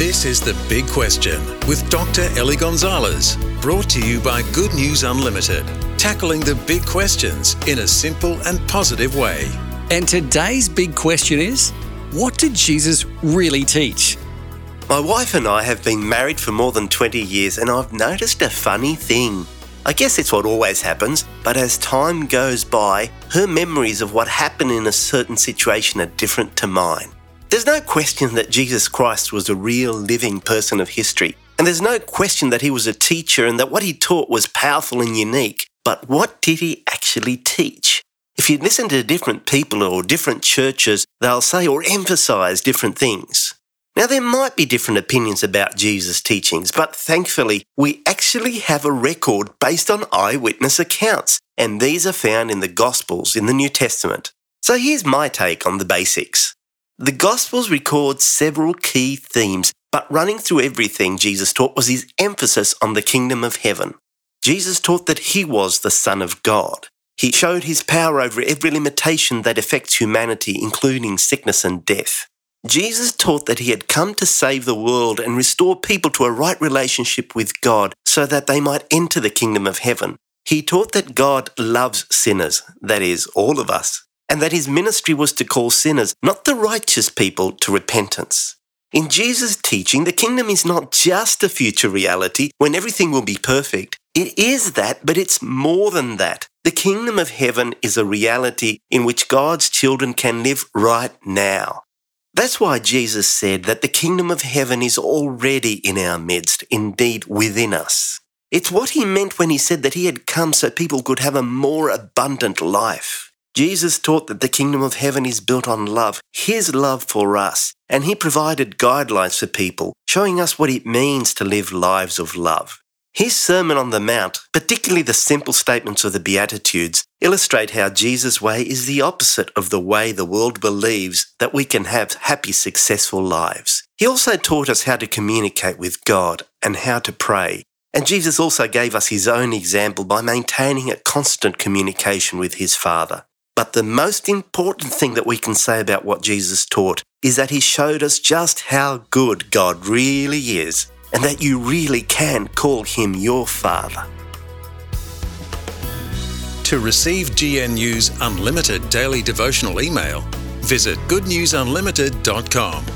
This is The Big Question with Dr. Ellie Gonzalez, brought to you by Good News Unlimited, tackling the big questions in a simple and positive way. And today's big question is, what did Jesus really teach? My wife and I have been married for more than 20 years and I've noticed a funny thing. I guess it's what always happens, but as time goes by, her memories of what happened in a certain situation are different to mine. There's no question that Jesus Christ was a real living person of history, and there's no question that he was a teacher and that what he taught was powerful and unique. But what did he actually teach? If you listen to different people or different churches, they'll say or emphasise different things. Now, there might be different opinions about Jesus' teachings, but thankfully, we actually have a record based on eyewitness accounts, and these are found in the Gospels in the New Testament. So here's my take on the basics. The Gospels record several key themes, but running through everything Jesus taught was his emphasis on the kingdom of heaven. Jesus taught that he was the Son of God. He showed his power over every limitation that affects humanity, including sickness and death. Jesus taught that he had come to save the world and restore people to a right relationship with God so that they might enter the kingdom of heaven. He taught that God loves sinners, that is, all of us, and that his ministry was to call sinners, not the righteous people, to repentance. In Jesus' teaching, the kingdom is not just a future reality when everything will be perfect. It is that, but it's more than that. The kingdom of heaven is a reality in which God's children can live right now. That's why Jesus said that the kingdom of heaven is already in our midst, indeed within us. It's what he meant when he said that he had come so people could have a more abundant life. Jesus taught that the kingdom of heaven is built on love, his love for us, and he provided guidelines for people, showing us what it means to live lives of love. His Sermon on the Mount, particularly the simple statements of the Beatitudes, illustrate how Jesus' way is the opposite of the way the world believes that we can have happy, successful lives. He also taught us how to communicate with God and how to pray. And Jesus also gave us his own example by maintaining a constant communication with his Father. But the most important thing that we can say about what Jesus taught is that he showed us just how good God really is and that you really can call him your Father. To receive GNU's Unlimited daily devotional email, visit goodnewsunlimited.com.